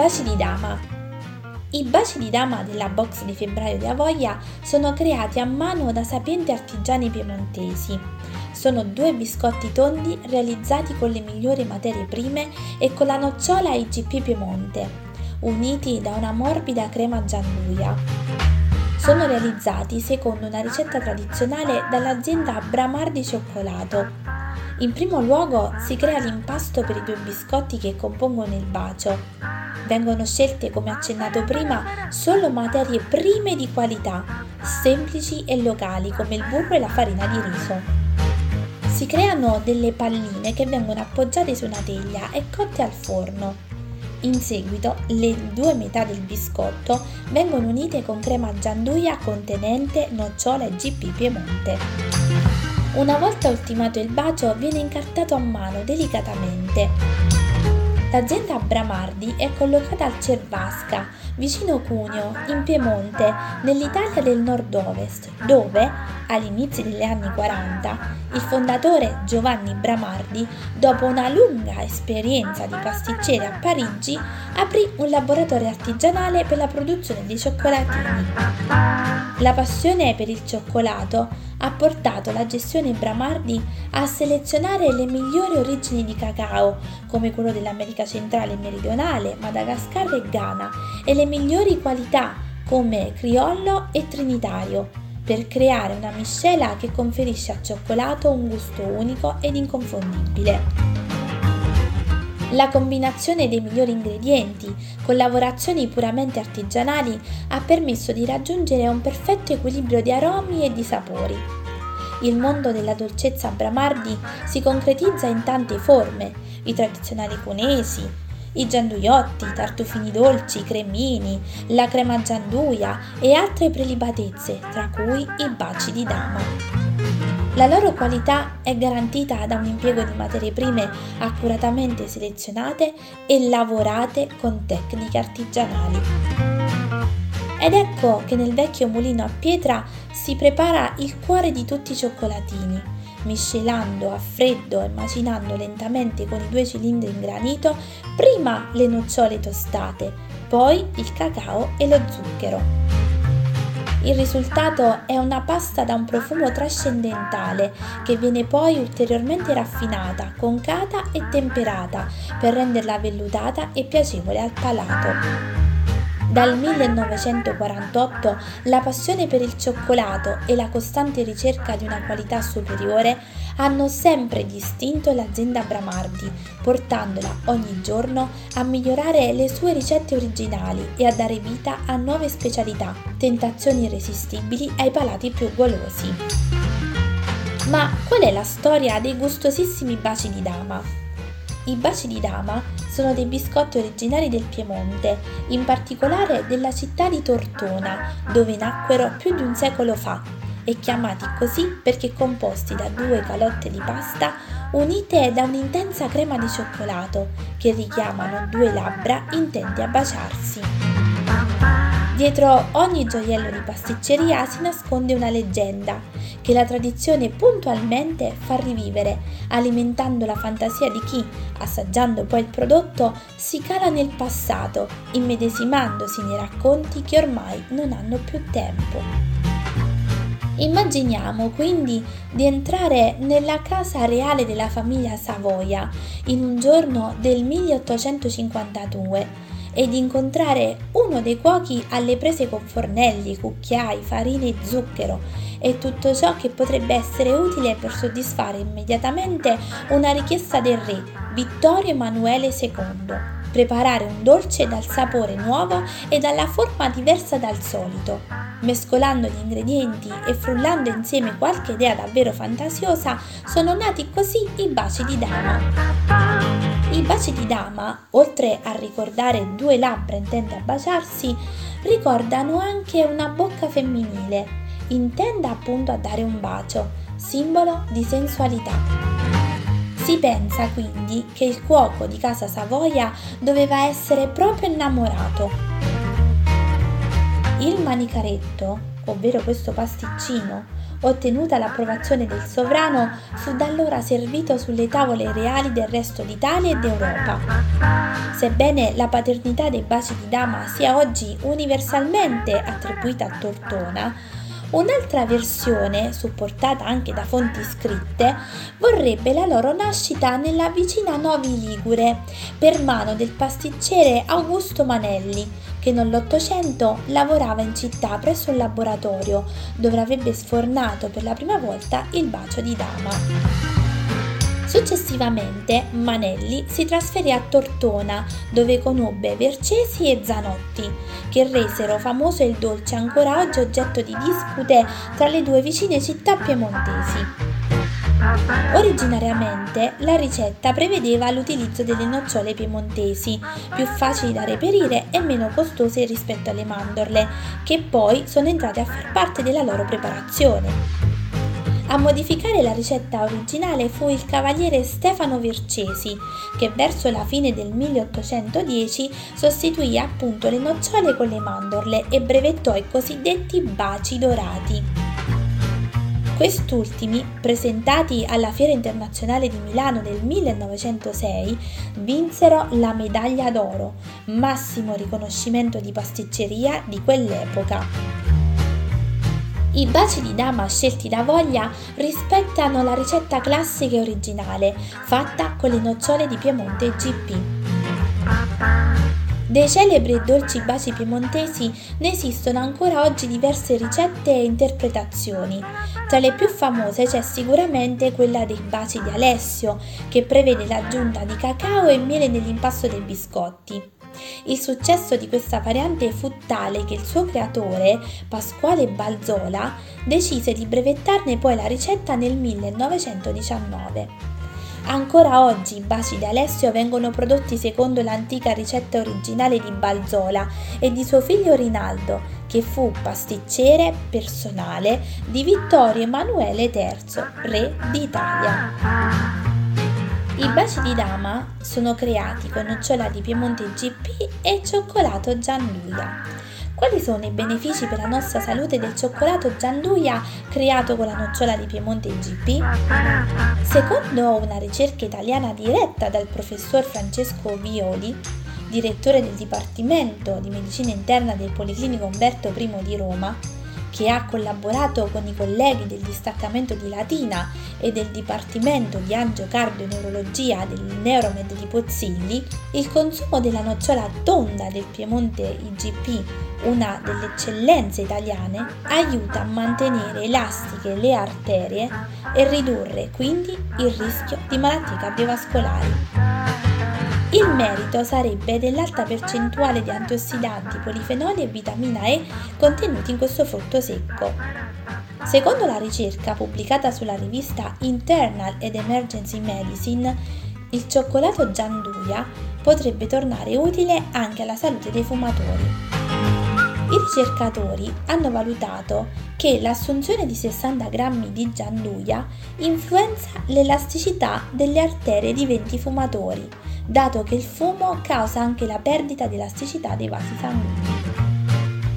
Baci di dama. I baci di dama della box di febbraio di Savoia sono creati a mano da sapienti artigiani piemontesi. Sono 2 biscotti tondi realizzati con le migliori materie prime e con la nocciola IGP Piemonte, uniti da una morbida crema Gianduia. Sono realizzati secondo una ricetta tradizionale dall'azienda Bramardi Cioccolato. In primo luogo si crea l'impasto per i 2 biscotti che compongono il bacio. Vengono scelte, come accennato prima, solo materie prime di qualità, semplici e locali come il burro e la farina di riso. Si creano delle palline che vengono appoggiate su una teglia e cotte al forno. In seguito le 2 metà del biscotto vengono unite con crema Gianduia contenente nocciola IGP Piemonte. Una volta ultimato il bacio viene incartato a mano delicatamente. L'azienda Bramardi è collocata al Cervasca, vicino Cuneo, in Piemonte, nell'Italia del nord-ovest, dove, all'inizio degli anni 40, il fondatore Giovanni Bramardi, dopo una lunga esperienza di pasticcere a Parigi, aprì un laboratorio artigianale per la produzione di cioccolatini. La passione per il cioccolato ha portato la gestione Bramardi a selezionare le migliori origini di cacao, come quello dell'America centrale e meridionale, Madagascar e Ghana, e le migliori qualità, come Criollo e Trinitario, per creare una miscela che conferisce al cioccolato un gusto unico ed inconfondibile. La combinazione dei migliori ingredienti con lavorazioni puramente artigianali ha permesso di raggiungere un perfetto equilibrio di aromi e di sapori. Il mondo della dolcezza Bramardi si concretizza in tante forme: i tradizionali cunesi, i gianduiotti, i tartufini dolci, i cremini, la crema Gianduia e altre prelibatezze, tra cui i baci di dama. La loro qualità è garantita da un impiego di materie prime accuratamente selezionate e lavorate con tecniche artigianali. Ed ecco che nel vecchio mulino a pietra si prepara il cuore di tutti i cioccolatini, miscelando a freddo e macinando lentamente con i 2 cilindri in granito prima le nocciole tostate, poi il cacao e lo zucchero. Il risultato è una pasta da un profumo trascendentale che viene poi ulteriormente raffinata, concata e temperata per renderla vellutata e piacevole al palato. Dal 1948 la passione per il cioccolato e la costante ricerca di una qualità superiore hanno sempre distinto l'azienda Bramardi, portandola ogni giorno a migliorare le sue ricette originali e a dare vita a nuove specialità, tentazioni irresistibili ai palati più golosi. Ma qual è la storia dei gustosissimi baci di dama? I baci di dama sono dei biscotti originari del Piemonte, in particolare della città di Tortona, dove nacquero più di un secolo fa, e chiamati così perché composti da 2 calotte di pasta unite da un'intensa crema di cioccolato che richiamano 2 labbra intenti a baciarsi. Dietro ogni gioiello di pasticceria si nasconde una leggenda che la tradizione puntualmente fa rivivere, alimentando la fantasia di chi, assaggiando poi il prodotto, si cala nel passato, immedesimandosi nei racconti che ormai non hanno più tempo. Immaginiamo quindi di entrare nella casa reale della famiglia Savoia in un giorno del 1852 e di incontrare uno dei cuochi alle prese con fornelli, cucchiai, farine e zucchero e tutto ciò che potrebbe essere utile per soddisfare immediatamente una richiesta del re Vittorio Emanuele II: preparare un dolce dal sapore nuovo e dalla forma diversa dal solito. Mescolando gli ingredienti e frullando insieme qualche idea davvero fantasiosa, sono nati così i baci di dama. I baci di dama, oltre a ricordare 2 labbra intente a baciarsi, ricordano anche una bocca femminile, intenda appunto a dare un bacio, simbolo di sensualità. Si pensa quindi che il cuoco di casa Savoia doveva essere proprio innamorato. Il manicaretto, ovvero questo pasticcino, Ottenuta l'approvazione del sovrano, fu da allora servito sulle tavole reali del resto d'Italia e d'Europa. Sebbene la paternità dei baci di dama sia oggi universalmente attribuita a Tortona, un'altra versione, supportata anche da fonti scritte, vorrebbe la loro nascita nella vicina Novi Ligure, per mano del pasticcere Augusto Manelli, che nell'Ottocento lavorava in città presso un laboratorio, dove avrebbe sfornato per la prima volta il bacio di dama. Successivamente Manelli si trasferì a Tortona, dove conobbe Vercesi e Zanotti, che resero famoso il dolce ancora oggi oggetto di dispute tra le due vicine città piemontesi. Originariamente la ricetta prevedeva l'utilizzo delle nocciole piemontesi, più facili da reperire e meno costose rispetto alle mandorle, che poi sono entrate a far parte della loro preparazione. A modificare la ricetta originale fu il cavaliere Stefano Vercesi, che verso la fine del 1810 sostituì appunto le nocciole con le mandorle e brevettò i cosiddetti baci dorati. Quest'ultimi, presentati alla Fiera Internazionale di Milano del 1906, vinsero la medaglia d'oro, massimo riconoscimento di pasticceria di quell'epoca. I baci di dama scelti da Voglia rispettano la ricetta classica e originale, fatta con le nocciole di Piemonte IGP. Dei celebri e dolci baci piemontesi ne esistono ancora oggi diverse ricette e interpretazioni. Tra le più famose c'è sicuramente quella dei baci di Alassio, che prevede l'aggiunta di cacao e miele nell'impasto dei biscotti. Il successo di questa variante fu tale che il suo creatore, Pasquale Balzola, decise di brevettarne poi la ricetta nel 1919. Ancora oggi i baci di Alessio vengono prodotti secondo l'antica ricetta originale di Balzola e di suo figlio Rinaldo, che fu pasticcere personale di Vittorio Emanuele III, re d'Italia. I baci di dama sono creati con nocciola di Piemonte IGP e cioccolato Gianduia. Quali sono i benefici per la nostra salute del cioccolato Gianduia creato con la nocciola di Piemonte IGP? Secondo una ricerca italiana diretta dal professor Francesco Violi, direttore del Dipartimento di Medicina Interna del Policlinico Umberto I di Roma, che ha collaborato con i colleghi del distaccamento di Latina e del Dipartimento di Angiocardio e Neurologia del Neuromed di Pozzilli, il consumo della nocciola tonda del Piemonte IGP, una delle eccellenze italiane, aiuta a mantenere elastiche le arterie e ridurre quindi il rischio di malattie cardiovascolari. Il merito sarebbe dell'alta percentuale di antiossidanti, polifenoli e vitamina E contenuti in questo frutto secco. Secondo la ricerca pubblicata sulla rivista Internal and Emergency Medicine, il cioccolato Gianduia potrebbe tornare utile anche alla salute dei fumatori. I ricercatori hanno valutato che l'assunzione di 60 grammi di Gianduia influenza l'elasticità delle arterie di 20 fumatori, dato che il fumo causa anche la perdita di elasticità dei vasi sanguigni.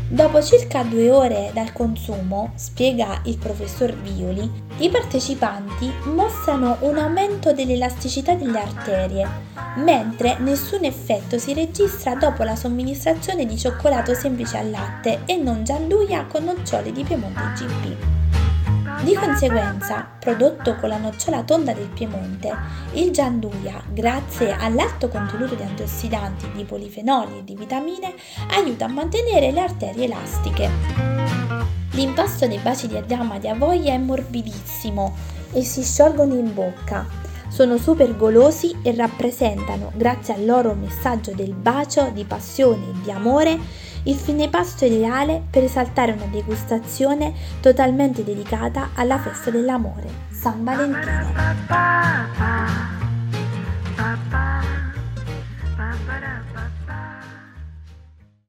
Dopo circa 2 ore dal consumo, spiega il professor Violi, i partecipanti mostrano un aumento dell'elasticità delle arterie, mentre nessun effetto si registra dopo la somministrazione di cioccolato semplice al latte e non Gianduia con nocciole di Piemonte IGP. Di conseguenza, prodotto con la nocciola tonda del Piemonte, il Gianduia, grazie all'alto contenuto di antiossidanti, di polifenoli e di vitamine, aiuta a mantenere le arterie elastiche. L'impasto dei baci di dama di Savoia è morbidissimo e si sciolgono in bocca. Sono super golosi e rappresentano, grazie al loro messaggio del bacio, di passione e di amore, il fine pasto ideale per esaltare una degustazione totalmente dedicata alla festa dell'amore, San Valentino.